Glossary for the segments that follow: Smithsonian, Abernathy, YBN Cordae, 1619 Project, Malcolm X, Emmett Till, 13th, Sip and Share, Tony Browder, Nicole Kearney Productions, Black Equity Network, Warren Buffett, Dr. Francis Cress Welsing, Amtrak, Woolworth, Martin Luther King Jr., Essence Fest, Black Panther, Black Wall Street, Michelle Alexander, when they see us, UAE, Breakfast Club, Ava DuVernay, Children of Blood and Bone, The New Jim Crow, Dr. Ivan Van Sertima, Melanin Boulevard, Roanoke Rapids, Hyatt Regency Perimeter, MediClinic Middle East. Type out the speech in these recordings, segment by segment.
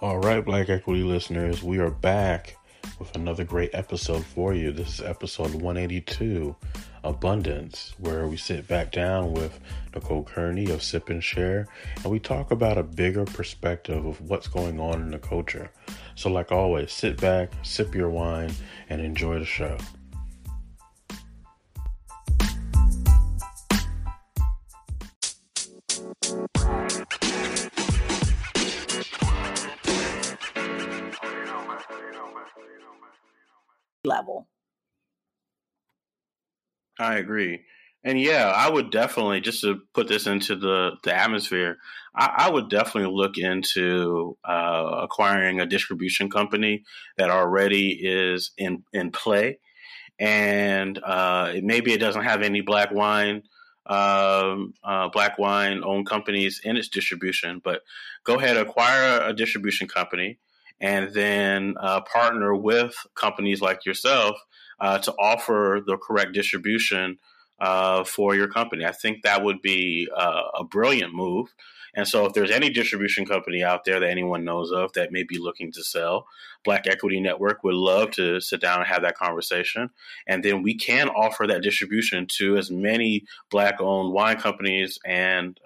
All right, Black Equity listeners, we are back with another great episode for you. This is episode 182, Abundance, where we sit back down with Nicole Kearney of Sip and Share, and we talk about a bigger perspective of what's going on in the culture. So like always, sit back, sip your wine, and enjoy the show. Level. I agree. And yeah, I would definitely, just to put this into the atmosphere, I would definitely look into acquiring a distribution company that already is in play. And maybe it doesn't have any black wine owned companies in its distribution, but go ahead, acquire a distribution company. And then partner with companies like yourself to offer the correct distribution for your company. I think that would be a brilliant move. And so if there's any distribution company out there that anyone knows of that may be looking to sell, Black Equity Network would love to sit down and have that conversation. And then we can offer that distribution to as many Black-owned wine companies. And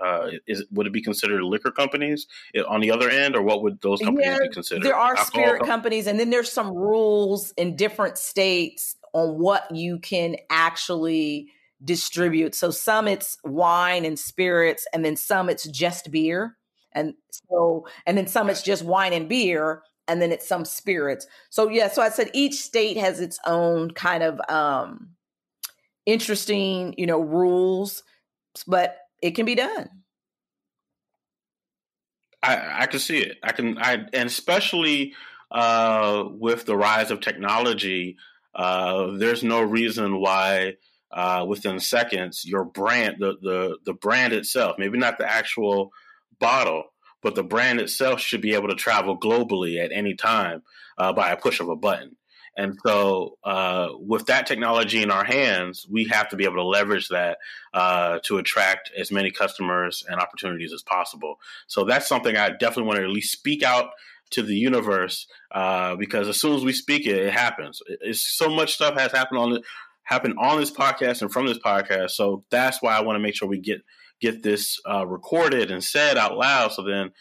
would it be considered liquor companies on the other end? Or what would those companies be considered? There are spirit companies. And then there's some rules in different states on what you can actually distribute. So some it's wine and spirits, and then some it's just beer. And then some it's just wine and beer, and then it's some spirits. So yeah, so I said each state has its own kind of interesting, rules, but it can be done. I can see it. And especially with the rise of technology, there's no reason why within seconds, your brand, the brand itself, maybe not the actual bottle, but the brand itself should be able to travel globally at any time by a push of a button. And so with that technology in our hands, we have to be able to leverage that to attract as many customers and opportunities as possible. So that's something I definitely want to at least speak out to the universe because as soon as we speak it, it happens. It's so much stuff has happened on this podcast and from this podcast. So that's why I want to make sure we get this recorded and said out loud. So then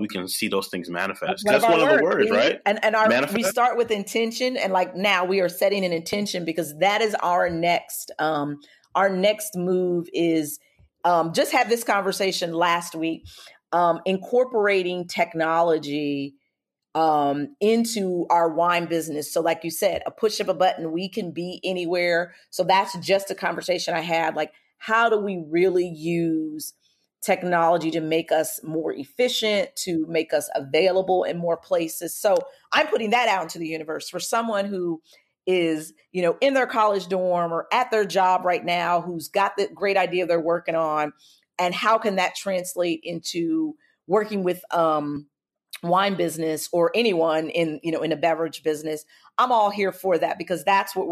we can see those things manifest. That's one of the words, right? And we start with intention. And like now we are setting an intention because that is our next move is just had this conversation last week, incorporating technology into our wine business. So like you said, a push of a button, we can be anywhere. So that's just a conversation I had, like, how do we really use technology to make us more efficient, to make us available in more places? So I'm putting that out into the universe for someone who is, in their college dorm or at their job right now, who's got the great idea they're working on. And how can that translate into working with, wine business or anyone in a beverage business? I'm all here for that because that's what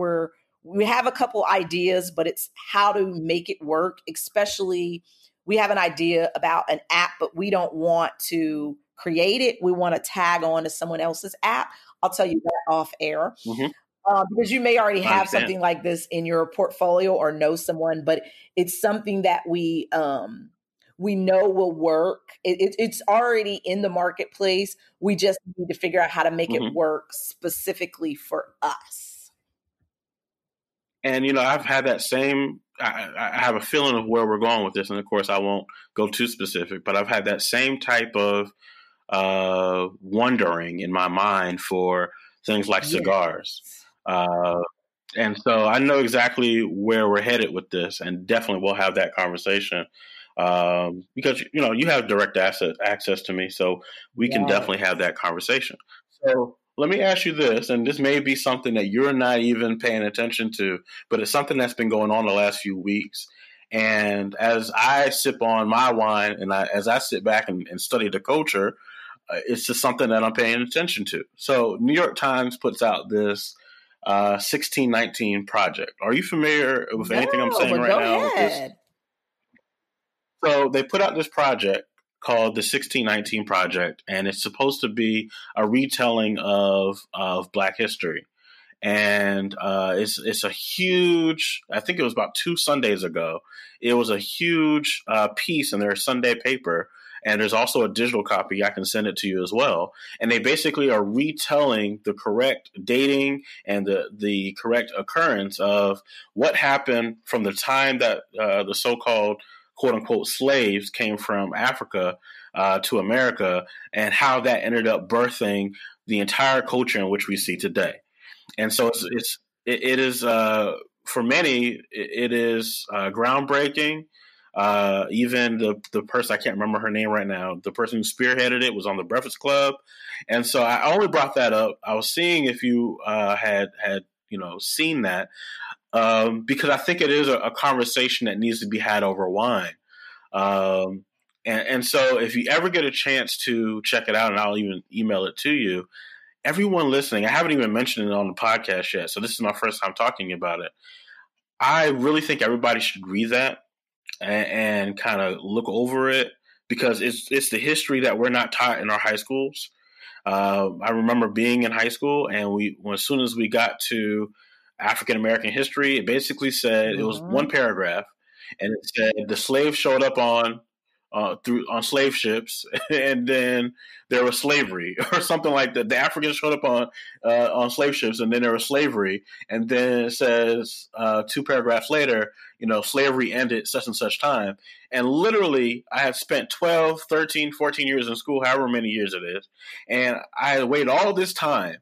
we have a couple ideas, but it's how to make it work. Especially we have an idea about an app, but we don't want to create it. We want to tag on to someone else's app. I'll tell you that off air. Mm-hmm. Because you may already have something like this in your portfolio or know someone, but it's something that we know will work. It's already in the marketplace. We just need to figure out how to make it work specifically for us. And, I've had that same, I have a feeling of where we're going with this. And of course I won't go too specific, but I've had that same type of wondering in my mind for things like cigars. And so I know exactly where we're headed with this, and definitely we'll have that conversation. Because, you have direct access to me, so we can definitely have that conversation. So let me ask you this, and this may be something that you're not even paying attention to, but it's something that's been going on the last few weeks. And as I sip on my wine and as I sit back and study the culture, it's just something that I'm paying attention to. So New York Times puts out this 1619 Project. Are you familiar with anything I'm saying right now? Go ahead. So they put out this project called the 1619 Project, and it's supposed to be a retelling of Black history. And it's a huge, I think it was about 2 Sundays ago, it was a huge piece in their Sunday paper. And there's also a digital copy. I can send it to you as well. And they basically are retelling the correct dating and the correct occurrence of what happened from the time that the so-called quote unquote slaves came from Africa to America, and how that ended up birthing the entire culture in which we see today. And so it is for many, it is groundbreaking. Even the person, I can't remember her name right now, the person who spearheaded it was on the Breakfast Club. And so I only brought that up. I was seeing if you had seen that, because I think it is a conversation that needs to be had over wine. And so if you ever get a chance to check it out, and I'll even email it to you, everyone listening, I haven't even mentioned it on the podcast yet, so this is my first time talking about it. I really think everybody should read that and kind of look over it, because it's the history that we're not taught in our high schools. I remember being in high school, and as soon as we got to African American history, it basically said It was one paragraph, and it said the slaves showed up on slave ships, and then there was slavery, or something like that. The Africans showed up on slave ships, and then there was slavery. And then it says 2 paragraphs later, slavery ended such and such time. And literally, I have spent 12, 13, 14 years in school, however many years it is, and I waited all this time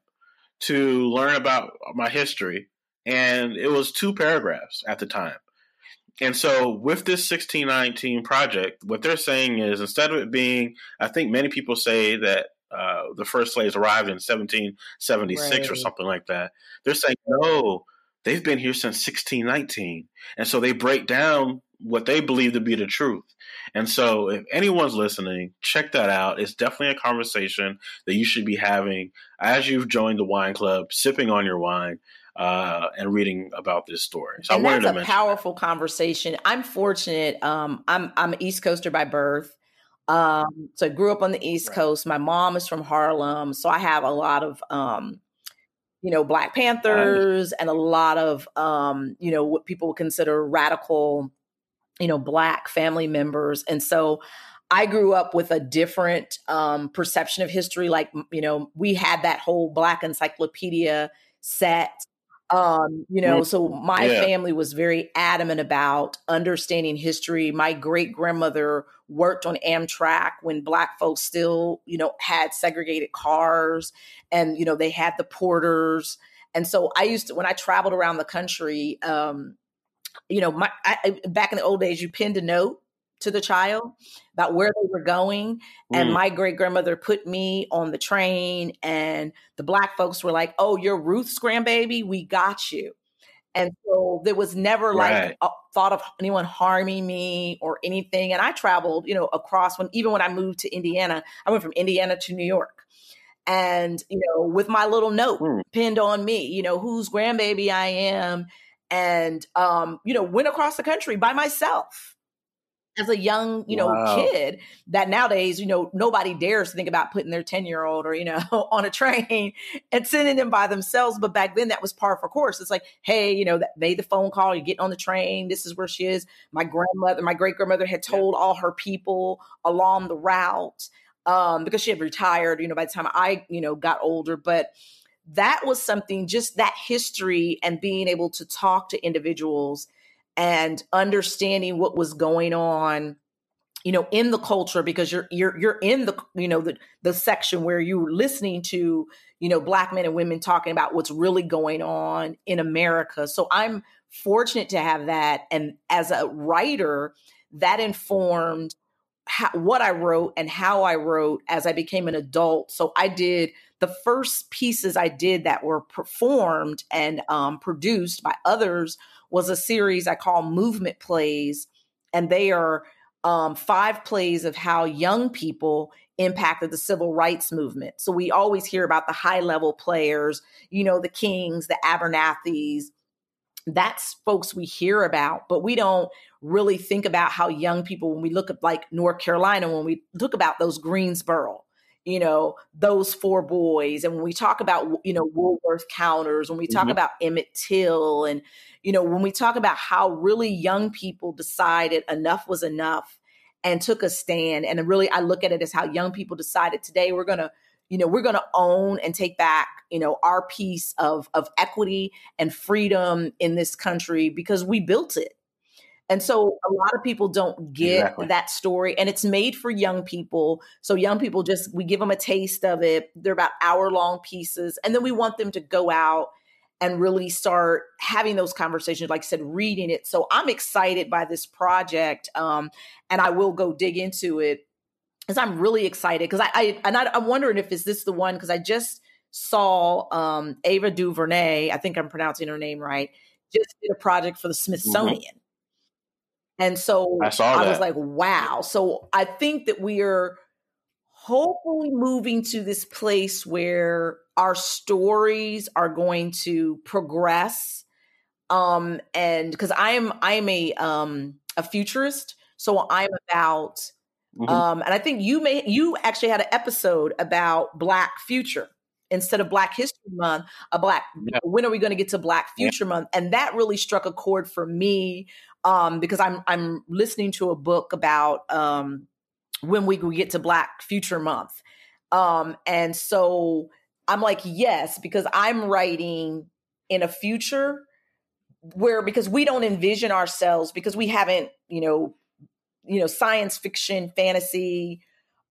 to learn about my history, and it was 2 paragraphs at the time. And so with this 1619 Project, what they're saying is, instead of it being, I think many people say that the first slaves arrived in 1776 right, or something like that. They're saying, no, they've been here since 1619. And so they break down what they believe to be the truth. And so if anyone's listening, check that out. It's definitely a conversation that you should be having as you've joined the wine club, sipping on your wine, and reading about this story. So and I wanted to mention powerful conversation. I'm fortunate. I'm an East Coaster by birth. So I grew up on the East Coast. My mom is from Harlem. So I have a lot of, Black Panthers and a lot of, what people would consider radical, Black family members. And so I grew up with a different perception of history. Like, we had that whole Black encyclopedia set. So my family was very adamant about understanding history. My great grandmother worked on Amtrak when Black folks still, had segregated cars, and, they had the porters. And so I used to, when I traveled around the country, back in the old days, you pinned a note to the child about where they were going. And my great grandmother put me on the train, and the Black folks were like, oh, you're Ruth's grandbaby. We got you. And so there was never like a thought of anyone harming me or anything. And I traveled, across even when I moved to Indiana, I went from Indiana to New York. And, with my little note pinned on me, whose grandbaby I am, and, went across the country by myself. As a young, kid that nowadays, nobody dares to think about putting their 10-year-old or, on a train and sending them by themselves. But back then that was par for course. It's like, hey, made the phone call, you're getting on the train. This is where she is. My great grandmother had told all her people along the route, because she had retired, by the time I, got older. But that was something, just that history and being able to talk to individuals and understanding what was going on, in the culture, because you're in the, the section where you were listening to, Black men and women talking about what's really going on in America. So I'm fortunate to have that. And as a writer, that informed what I wrote and how I wrote as I became an adult. So I did the first pieces I did that were performed and produced by others was a series I call Movement Plays. And they are 5 plays of how young people impacted the civil rights movement. So we always hear about the high level players, the Kings, the Abernathys, that's folks we hear about, but we don't really think about how young people, when we look at like North Carolina, when we look about those Greensboro, you know, those four boys. And when we talk about, you know, Woolworth counters, when we talk about Emmett Till, and, you know, when we talk about how really young people decided enough was enough and took a stand. And really, I look at it as how young people decided today, we're going to, you know, we're going to own and take back, you know, our piece of equity and freedom in this country because we built it. And so a lot of people don't get that story, and it's made for young people. So young people just, we give them a taste of it. They're about hour-long pieces. And then we want them to go out and really start having those conversations, like I said, reading it. So I'm excited by this project, and I will go dig into it. Because I'm really excited, because I'm wondering if is this the one, because I just saw Ava DuVernay, I think I'm pronouncing her name right, just did a project for the Smithsonian. And so I was like, wow. So I think that we are hopefully moving to this place where our stories are going to progress. And because I'm a futurist, so I'm about... and I think you actually had an episode about Black Future instead of Black History Month, when are we going to get to Black Future Month? And that really struck a chord for me, because I'm listening to a book about, when we get to Black Future Month. And so I'm like, yes, because I'm writing in a future where, because we don't envision ourselves, because we haven't, you know, science fiction, fantasy,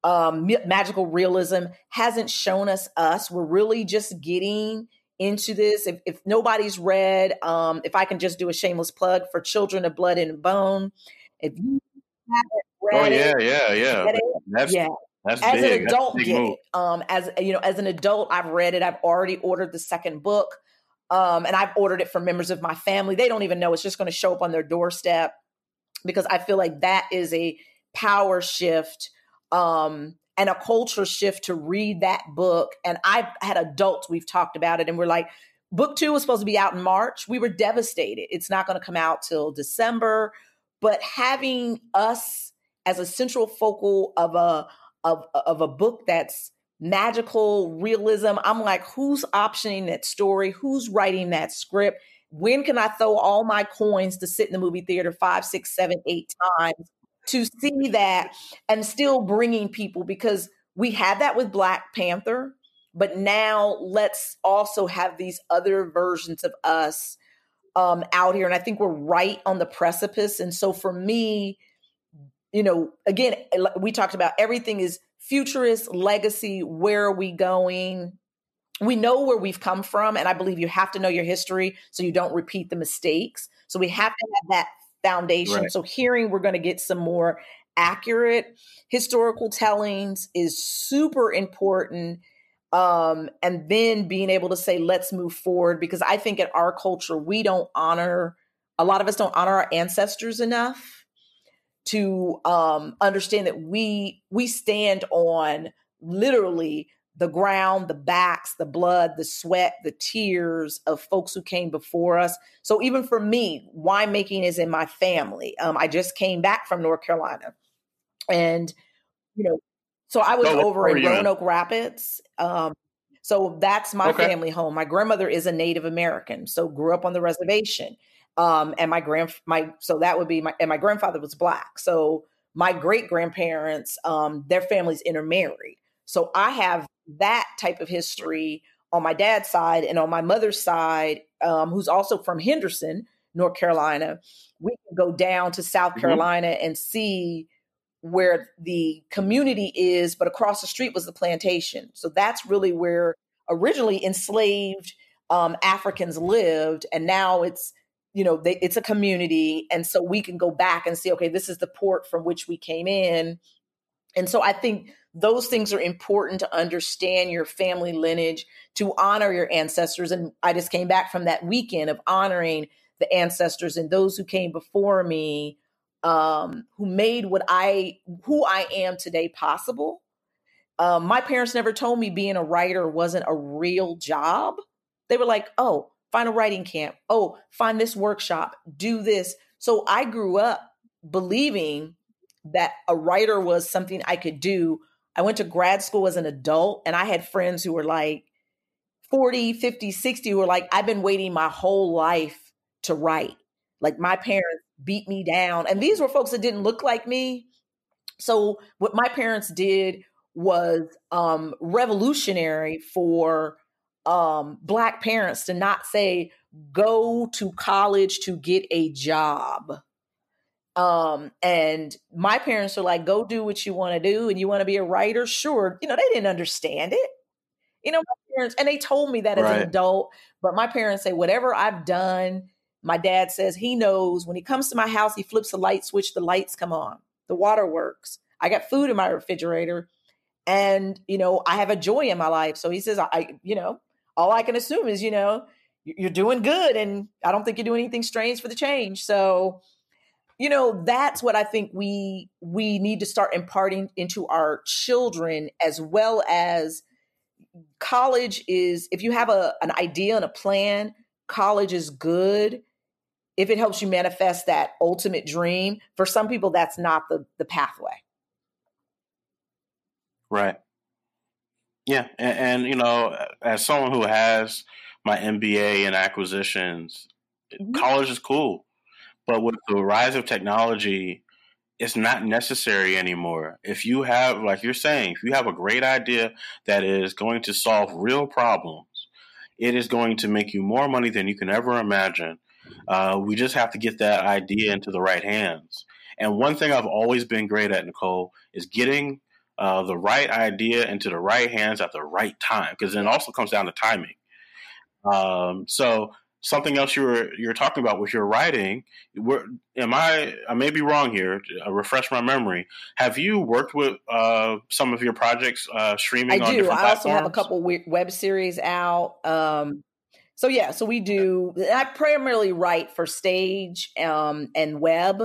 magical realism hasn't shown us. We're really just getting into this. If nobody's read, if I can just do a shameless plug for Children of Blood and Bone. If you haven't read as an adult, I've read it. I've already ordered the second book. And I've ordered it for members of my family. They don't even know. It's just going to show up on their doorstep. Because I feel like that is a power shift and a culture shift to read that book. And I've had adults, we've talked about it, and we're like, book 2 was supposed to be out in March. We were devastated. It's not going to come out till December. But having us as a central focal of a book that's magical realism, I'm like, who's optioning that story? Who's writing that script? When can I throw all my coins to sit in the movie theater 5, 6, 7, 8 times to see that, and still bringing people? Because we had that with Black Panther, but now let's also have these other versions of us out here. And I think we're right on the precipice. And so for me, you know, again, we talked about everything is futurist, legacy, where are we going? We know where we've come from, and I believe you have to know your history so you don't repeat the mistakes. So we have to have that foundation. Right. So hearing we're going to get some more accurate historical tellings is super important. And then being able to say, let's move forward, because I think in our culture, a lot of us don't honor our ancestors enough to understand that we stand on literally the ground, the backs, the blood, the sweat, the tears of folks who came before us. So even for me, winemaking is in my family. I just came back from North Carolina, and, you know, so I was over in Roanoke Rapids. So that's my family home. My grandmother is a Native American, so grew up on the reservation. And my grandfather was Black. So my great grandparents, their families intermarried. So I have that type of history on my dad's side, and on my mother's side, who's also from Henderson, North Carolina. We can go down to South Carolina and see where the community is, but across the street was the plantation. So that's really where originally enslaved Africans lived. And now it's, you know, it's a community. And so we can go back and see, okay, this is the port from which we came in. And so I think those things are important to understand your family lineage, to honor your ancestors. And I just came back from that weekend of honoring the ancestors and those who came before me, who made who I am today possible. My parents never told me being a writer wasn't a real job. They were like, oh, find a writing camp. Oh, find this workshop, do this. So I grew up believing that a writer was something I could do. I went to grad school as an adult, and I had friends who were like 40, 50, 60 who were like, I've been waiting my whole life to write. Like, my parents beat me down. And these were folks that didn't look like me. So what my parents did was revolutionary for Black parents to not say, go to college to get a job. And my parents were like, go do what you want to do. And you want to be a writer? Sure. You know, they didn't understand it. You know, my parents, and they told me that as an adult, but my parents say, whatever I've done, my dad says he knows when he comes to my house, he flips a light switch, the lights come on, the water works. I got food in my refrigerator and, you know, I have a joy in my life. So he says, all I can assume is, you know, you're doing good and I don't think you're doing anything strange for the change. So, you know, that's what I think we need to start imparting into our children, as well as college is, if you have an idea and a plan, college is good if it helps you manifest that ultimate dream. For some people, that's not the pathway. Right. Yeah. And, you know, as someone who has my MBA in acquisitions, college is cool. But with the rise of technology, it's not necessary anymore. If you have, like you're saying, if you have a great idea that is going to solve real problems, it is going to make you more money than you can ever imagine. We just have to get that idea into the right hands. And one thing I've always been great at, Nicole, is getting the right idea into the right hands at the right time, because then it also comes down to timing. So something else you're talking about with your writing, I may be wrong here. Refresh my memory. Have you worked with some of your projects streaming on different platforms? I do. I also have a couple web series out. So we do. I primarily write for stage and web.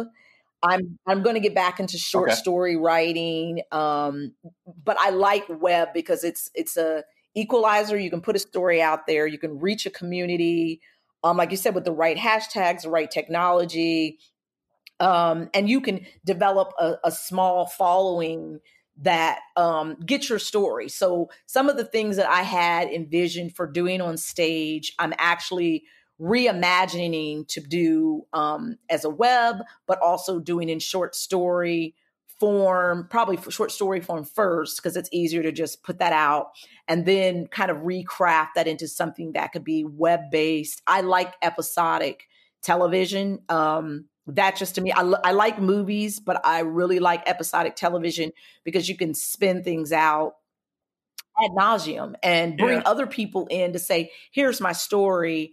I'm going to get back into short story writing, but I like web because it's a equalizer. You can put a story out there. You can reach a community. Like you said, with the right hashtags, the right technology, and you can develop a small following that get your story. So some of the things that I had envisioned for doing on stage, I'm actually reimagining to do as a web, but also doing in short story form, probably for short story form first, because it's easier to just put that out and then kind of recraft that into something that could be web-based. I like episodic television. That just to me, I like movies, but I really like episodic television because you can spin things out ad nauseum and bring other people in to say, here's my story.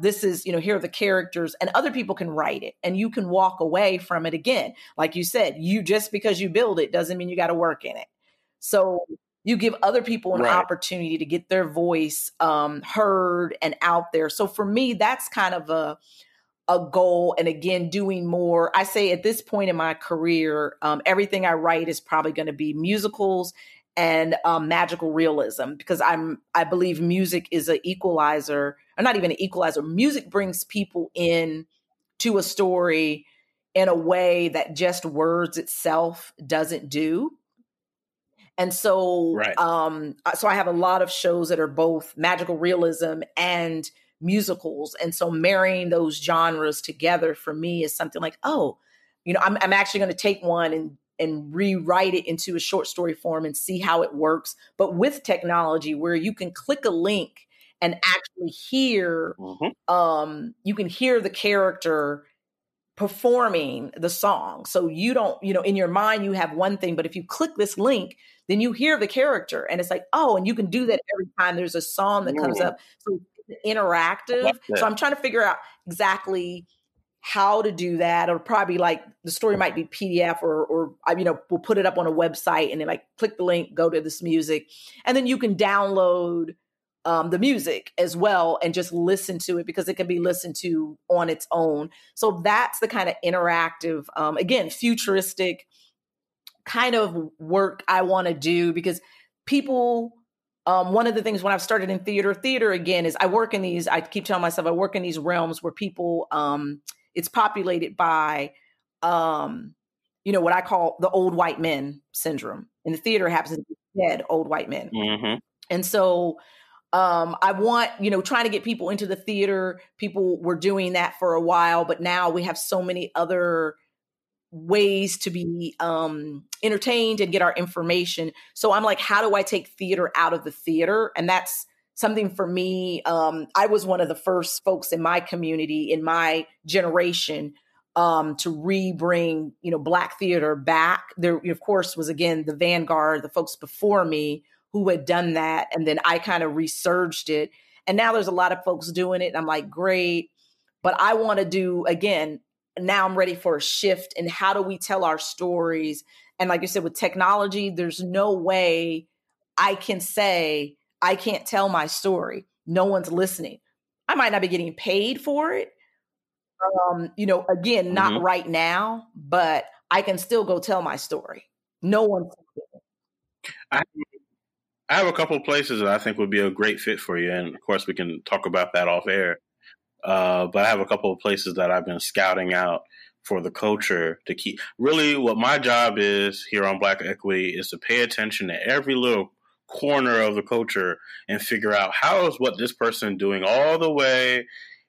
This is, you know, here are the characters, and other people can write it and you can walk away from it again. Like you said, you just because you build it doesn't mean you got to work in it. So you give other people an opportunity to get their voice heard and out there. So for me, that's kind of a goal. And again, doing more, I say at this point in my career, everything I write is probably going to be musicals and magical realism, because I believe music is an equalizer, or not even an equalizer. Music brings people in to a story in a way that just words itself doesn't do. And so, so I have a lot of shows that are both magical realism and musicals. And so marrying those genres together for me is something like, oh, you know, I'm actually going to take one and rewrite it into a short story form and see how it works. But with technology, where you can click a link and actually hear, you can hear the character performing the song. So you don't, you know, in your mind, you have one thing, but if you click this link, then you hear the character and it's like, oh, and you can do that every time there's a song that comes up. So it's interactive. So I'm trying to figure out exactly how to do that, or probably like the story might be PDF or you know, we'll put it up on a website and then like click the link, go to this music, and then you can download the music as well and just listen to it, because it can be listened to on its own. So that's the kind of interactive, again, futuristic kind of work I want to do, because people One of the things when I've started in theater again, is I work in these, I keep telling myself, I work in these realms where people, it's populated by, what I call the old white men syndrome. And the theater happens to be dead old white men. Mm-hmm. And so I want, trying to get people into the theater. People were doing that for a while, but now we have so many other ways to be entertained and get our information. So I'm like, how do I take theater out of the theater? And that's something for me. I was one of the first folks in my community, in my generation, to re-bring, Black theater back. There, of course, was again, the vanguard, the folks before me who had done that. And then I kind of resurged it. And now there's a lot of folks doing it. And I'm like, great. But I want to do, again, now I'm ready for a shift. And how do we tell our stories? And like you said, with technology, there's no way I can say, I can't tell my story. No one's listening. I might not be getting paid for it. Again, not mm-hmm. right now, but I can still go tell my story. No one's listening. I have a couple of places that I think would be a great fit for you. And of course, we can talk about that off air. But I have a couple of places that I've been scouting out for the culture to keep. Really, what my job is here on Black Equity is to pay attention to every little corner of the culture and figure out how is what this person doing all the way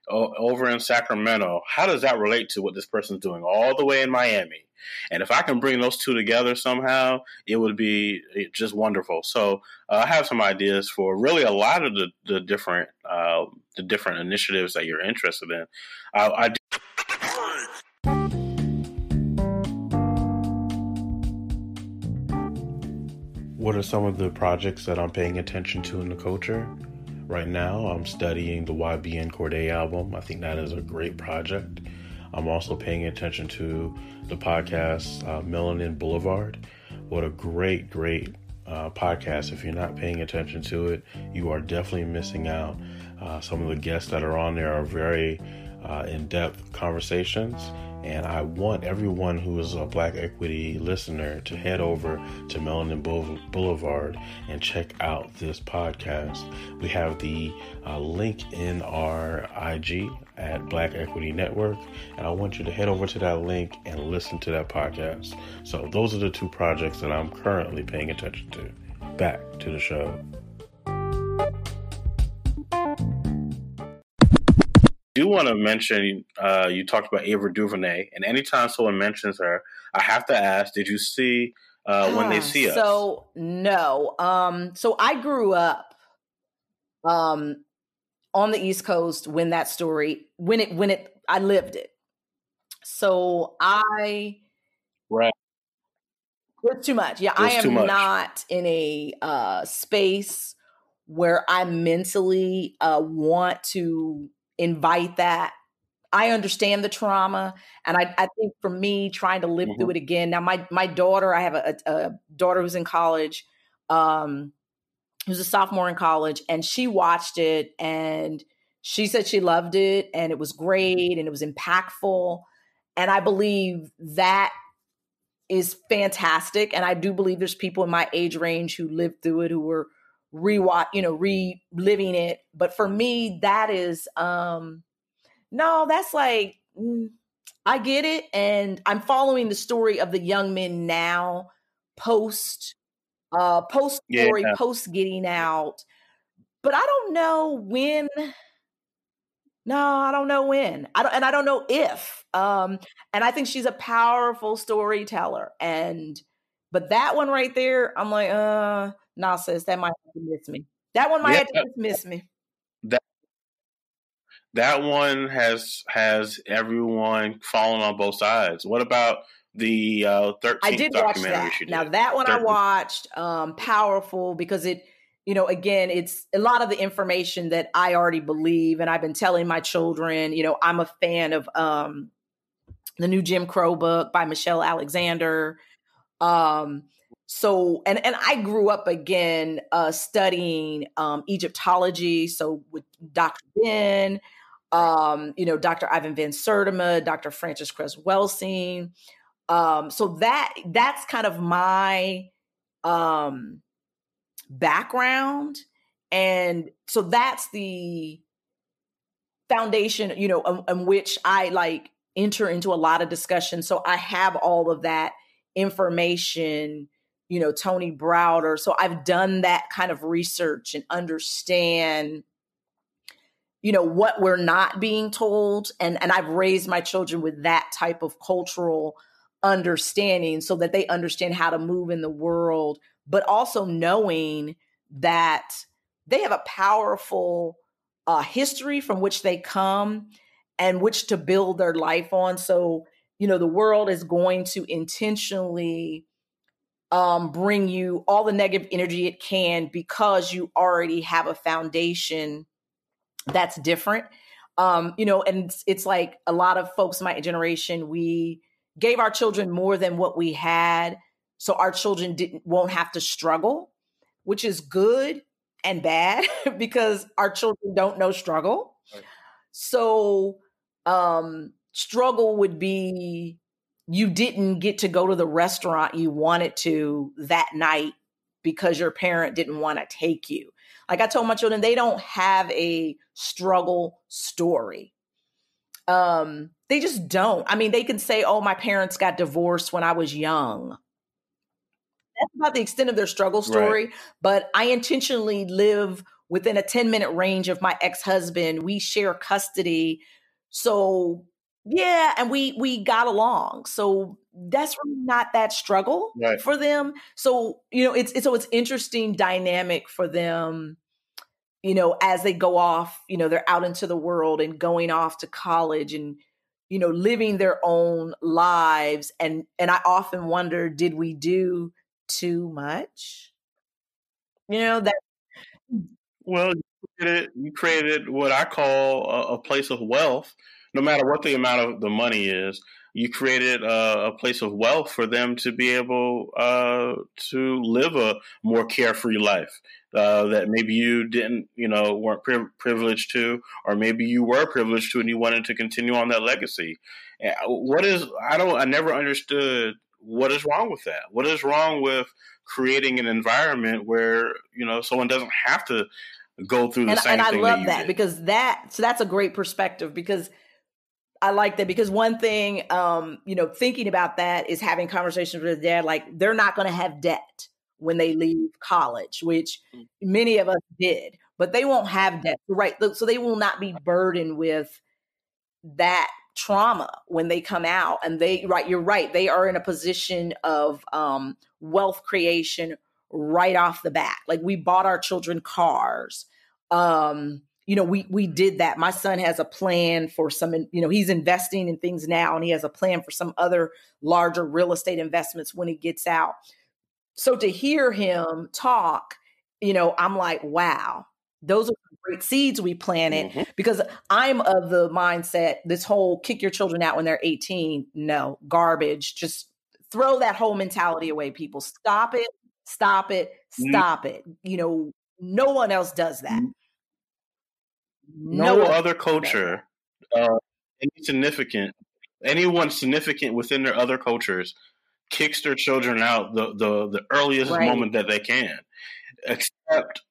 over in Sacramento, how does that relate to what this person's doing all the way in Miami? And if I can bring those two together somehow, it would be just wonderful. So I have some ideas for really a lot of the different initiatives that you're interested in. What are some of the projects that I'm paying attention to in the culture? Right now, I'm studying the YBN Cordae album. I think that is a great project. I'm also paying attention to the podcast Melanin Boulevard. What a great, great podcast. If you're not paying attention to it, you are definitely missing out. Some of the guests that are on there are very in-depth conversations. And I want everyone who is a Black Equity listener to head over to Melanin Boulevard and check out this podcast. We have the link in our IG at Black Equity Network. And I want you to head over to that link and listen to that podcast. So those are the two projects that I'm currently paying attention to. Back to the show. I do want to mention, you talked about Ava DuVernay, and anytime someone mentions her, I have to ask, did you see When They See Us? So, no. So I grew up on the East Coast when that story, when it, I lived it. So I... Right. It's too much. Yeah, I am not in a space where I mentally want to invite that. I understand the trauma. And I think for me, trying to live mm-hmm. through it again. Now, my daughter, I have a daughter who's in college, who's a sophomore in college, and she watched it and she said she loved it and it was great and it was impactful. And I believe that is fantastic. And I do believe there's people in my age range who lived through it, who were reliving it. But for me, that is, that's like, I get it. And I'm following the story of the young men now, post post getting out. But I don't know when, and I don't know if, and I think she's a powerful storyteller. But that one right there, I'm like, sis, that might have to miss me. That one might have to miss me. That one has everyone fallen on both sides. What about the 13th I did documentary watch that. She did? Now that one 13th. I watched, powerful, because it, again, it's a lot of the information that I already believe, and I've been telling my children. I'm a fan of The New Jim Crow book by Michelle Alexander. So, and I grew up again, studying, Egyptology. So with Dr. Ben, Dr. Ivan Van Sertima, Dr. Francis Cress Welsing. So that's kind of my, background. And so that's the foundation, you know, on which I like enter into a lot of discussion. So I have all of that information, you know, Tony Browder. So I've done that kind of research and understand, you know, what we're not being told. And I've raised my children with that type of cultural understanding so that they understand how to move in the world, but also knowing that they have a powerful history from which they come and which to build their life on. So, you know, the world is going to intentionally bring you all the negative energy it can because you already have a foundation that's different. You know, and it's like a lot of folks in my generation, we gave our children more than what we had. So our children won't have to struggle, which is good and bad because our children don't know struggle. Right. So struggle would be you didn't get to go to the restaurant you wanted to that night because your parent didn't want to take you. Like I told my children, they don't have a struggle story. They just don't. I mean, they can say, oh, my parents got divorced when I was young. That's about the extent of their struggle story. Right. But I intentionally live within a 10-minute range of my ex-husband. We share custody. So yeah, and we got along. So that's really not that struggle right. for them. So, you know, it's interesting dynamic for them, you know, as they go off, you know, they're out into the world and going off to college and, you know, living their own lives. And I often wonder, did we do too much? You know, that. Well, you created what I call a place of wealth. No matter what the amount of the money is, you created a place of wealth for them to be able to live a more carefree life that maybe you didn't, you know, weren't privileged to, or maybe you were privileged to and you wanted to continue on that legacy. I never understood what is wrong with that. What is wrong with creating an environment where, you know, someone doesn't have to go through the same thing. And I love that because so that's a great perspective because I like that because one thing, you know, thinking about that is having conversations with dad, like they're not going to have debt when they leave college, which many of us did, but they won't have debt, right? So they will not be burdened with that trauma when they come out and they, right, you're right. They are in a position of wealth creation right off the bat. Like we bought our children cars. You know, we did that. My son has a plan for some, you know, he's investing in things now and he has a plan for some other larger real estate investments when he gets out. So to hear him talk, you know, I'm like, wow, those are great seeds we planted because I'm of the mindset, this whole kick your children out when they're 18. No, garbage. Just throw that whole mentality away, people. Stop it. You know, no one else does that. No other culture, anyone significant within their other cultures kicks their children out the earliest right. moment that they can, except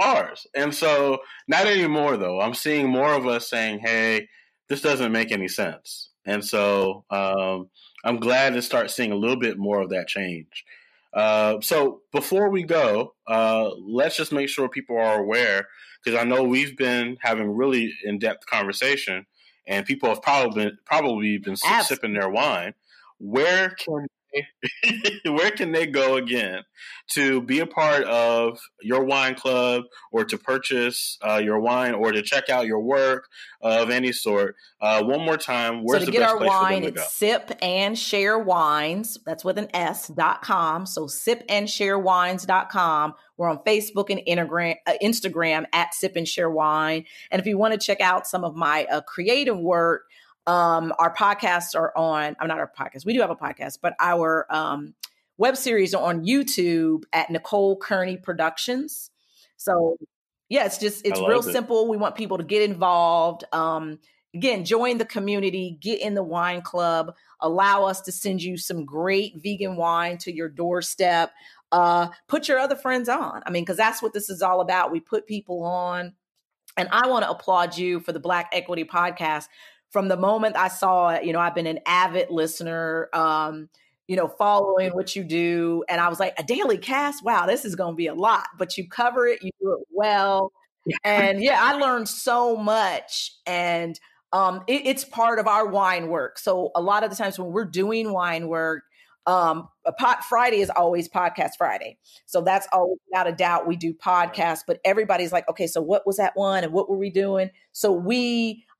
ours. And so not anymore, though. I'm seeing more of us saying, hey, this doesn't make any sense. And so I'm glad to start seeing a little bit more of that change. So before we go, let's just make sure people are aware, because I know we've been having really in-depth conversation and people have probably been sipping their wine. Where can they go again to be a part of your wine club or to purchase your wine or to check out your work of any sort? One more time, where's the best place for them to go? It's SipAndShareWines, that's with an S.com. So SipAndShareWines.com. We're on Facebook and Instagram at SipAndShareWine. And if you want to check out some of my creative work, we do have a podcast, but our web series are on YouTube at Nicole Kearney Productions. So yeah, it's real simple. We want people to get involved. Again, join the community, get in the wine club, allow us to send you some great vegan wine to your doorstep. Put your other friends on. I mean, because that's what this is all about. We put people on. And I want to applaud you for the Black Equity Podcast. From the moment I saw it, you know, I've been an avid listener, you know, following what you do. And I was like, a daily cast? Wow, this is going to be a lot. But you cover it, you do it well. Yeah. And yeah, I learned so much. And it's part of our wine work. So a lot of the times when we're doing wine work, Friday is always Podcast Friday. So that's always, without a doubt, we do podcasts, but everybody's like, okay, so what was that one and what were we doing? So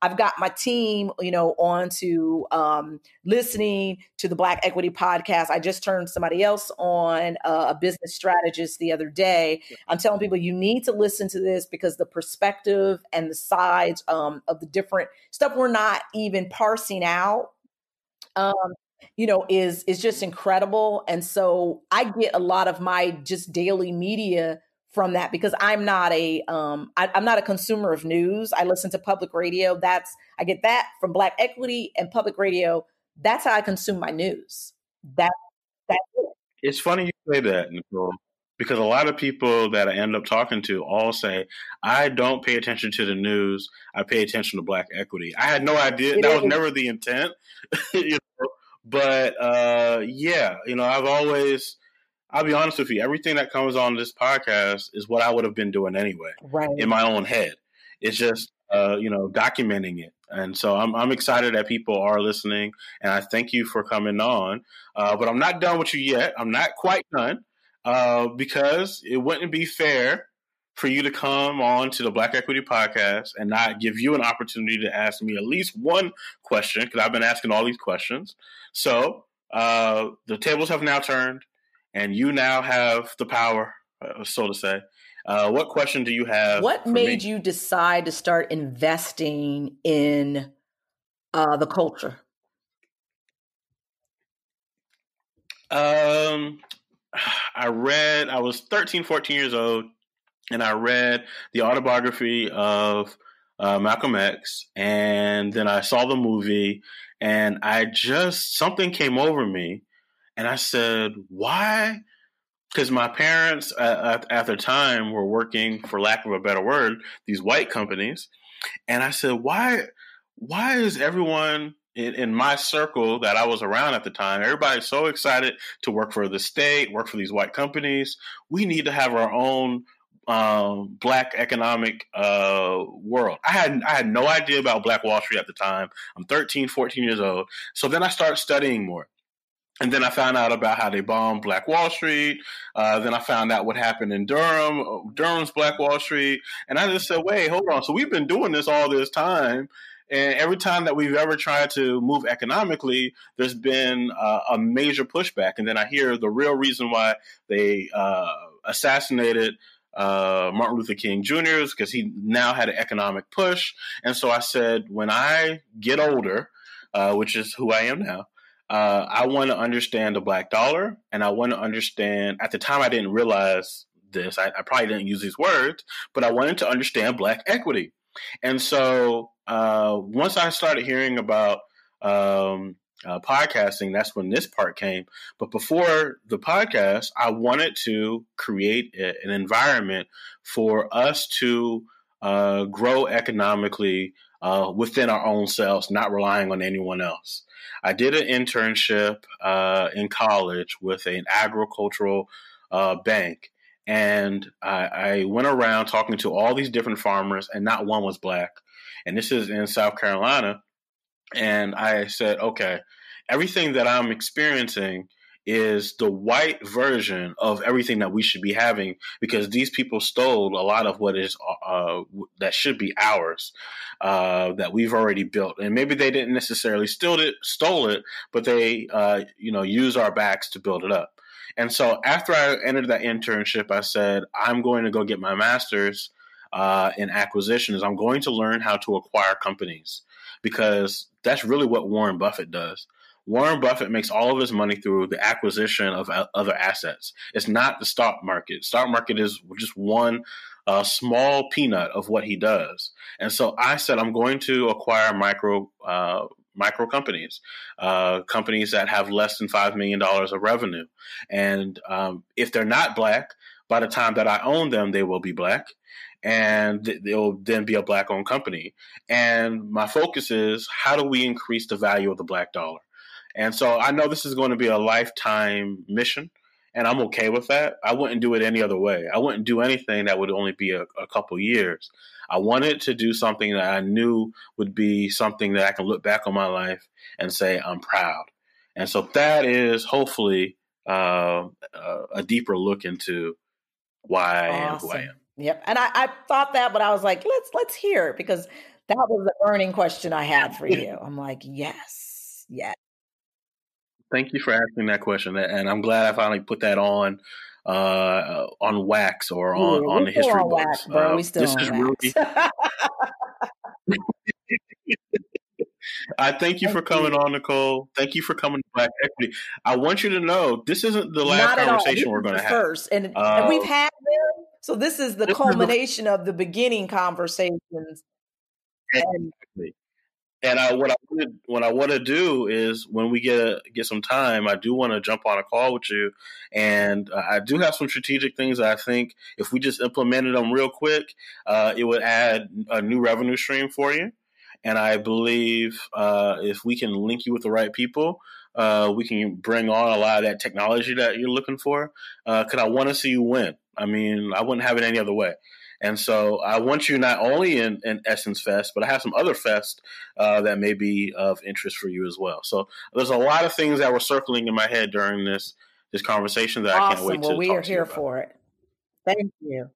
I've got my team, you know, onto listening to the Black Equity Podcast. I just turned somebody else on, a business strategist the other day. I'm telling people, you need to listen to this because the perspective and the sides of the different stuff we're not even parsing out, you know, is just incredible. And so I get a lot of my just daily media from that because I'm not I'm not a consumer of news. I listen to public radio. I get that from Black Equity and public radio. That's how I consume my news. That's it. It's funny you say that, Nicole, because a lot of people that I end up talking to all say, I don't pay attention to the news. I pay attention to Black Equity. I had no idea. That was never the intent. You know? But yeah, you know, I'll be honest with you, everything that comes on this podcast is what I would have been doing anyway, right, in my own head. It's just, you know, documenting it. And so I'm excited that people are listening, and I thank you for coming on. But I'm not done with you yet. I'm not quite done, because it wouldn't be fair for you to come on to the Black Equity Podcast and not give you an opportunity to ask me at least one question, because I've been asking all these questions. So the tables have now turned, and you now have the power, so to say. What question do you have? What made you decide to start investing in the culture? I was 13, 14 years old. And I read the autobiography of Malcolm X, and then I saw the movie, and something came over me, and I said, why? Because my parents at the time were working, for lack of a better word, these white companies. And I said, why is everyone in my circle that I was around at the time, everybody's so excited to work for the state, work for these white companies. We need to have our own Black economic world. I had no idea about Black Wall Street at the time. I'm 13, 14 years old. So then I started studying more. And then I found out about how they bombed Black Wall Street. Then I found out what happened in Durham's Black Wall Street. And I just said, wait, hold on. So we've been doing this all this time. And every time that we've ever tried to move economically, there's been a major pushback. And then I hear the real reason why they assassinated Martin Luther King Jr. is because he now had an economic push. And so I said, when I get older, which is who I am now, I want to understand the Black dollar. And I want to understand, at the time I didn't realize this, I probably didn't use these words, but I wanted to understand Black equity. And so once I started hearing about podcasting, that's when this part came. But before the podcast, I wanted to create an environment for us to grow economically within our own selves, not relying on anyone else. I did an internship in college with an agricultural bank, and I went around talking to all these different farmers, and not one was Black. And this is in South Carolina. And I said, okay, everything that I'm experiencing is the white version of everything that we should be having, because these people stole a lot of what is that should be ours, that we've already built. And maybe they didn't necessarily stole it, but they use our backs to build it up. And so after I entered that internship, I said, I'm going to go get my master's in acquisitions. I'm going to learn how to acquire companies, because that's really what Warren Buffett does. Warren Buffett makes all of his money through the acquisition of other assets. It's not the stock market. Stock market is just one small peanut of what he does. And so I said, I'm going to acquire micro micro companies, companies that have less than $5 million of revenue. And if they're not Black, by the time that I own them, they will be Black, and they'll then be a Black-owned company. And my focus is, how do we increase the value of the Black dollar? And so I know this is going to be a lifetime mission, and I'm okay with that. I wouldn't do it any other way. I wouldn't do anything that would only be a couple years. I wanted to do something that I knew would be something that I can look back on my life and say I'm proud. And so that is hopefully a deeper look into why I am who I am. Yep. And I thought that, but I was like, let's hear it, because that was the burning question I had for you. I'm like, yes. Thank you for asking that question. And I'm glad I finally put that on wax, or on the history books. Wax, bro. We still on wax. Really... I thank you for coming on, Nicole. Thank you for coming to Black Equity. I want you to know, this isn't the last conversation we're going to have. First, and we've had them. So this is the culmination of the beginning conversations. Exactly. And what I want to do is, when we get some time, I do want to jump on a call with you. And I do have some strategic things that I think, if we just implemented them real quick, it would add a new revenue stream for you. And I believe if we can link you with the right people, we can bring on a lot of that technology that you're looking for. Because I want to see you win. I mean, I wouldn't have it any other way. And so I want you not only in Essence Fest, but I have some other fest that may be of interest for you as well. So there's a lot of things that were circling in my head during this conversation that I can't wait to talk to you about. Well, we are here for it. Thank you.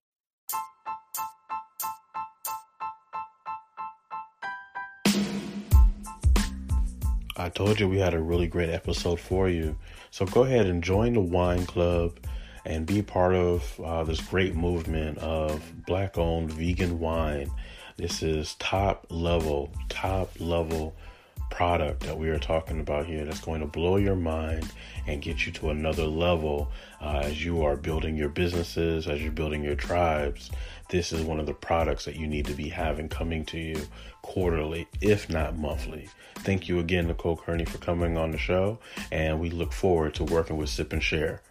I told you we had a really great episode for you. So go ahead and join the Wine Club and be part of this great movement of Black-owned vegan wine. This is top-level product that we are talking about here that's going to blow your mind and get you to another level as you are building your businesses, as you're building your tribes. This is one of the products that you need to be having coming to you quarterly, if not monthly. Thank you again, Nicole Kearney, for coming on the show, and we look forward to working with Sip and Share.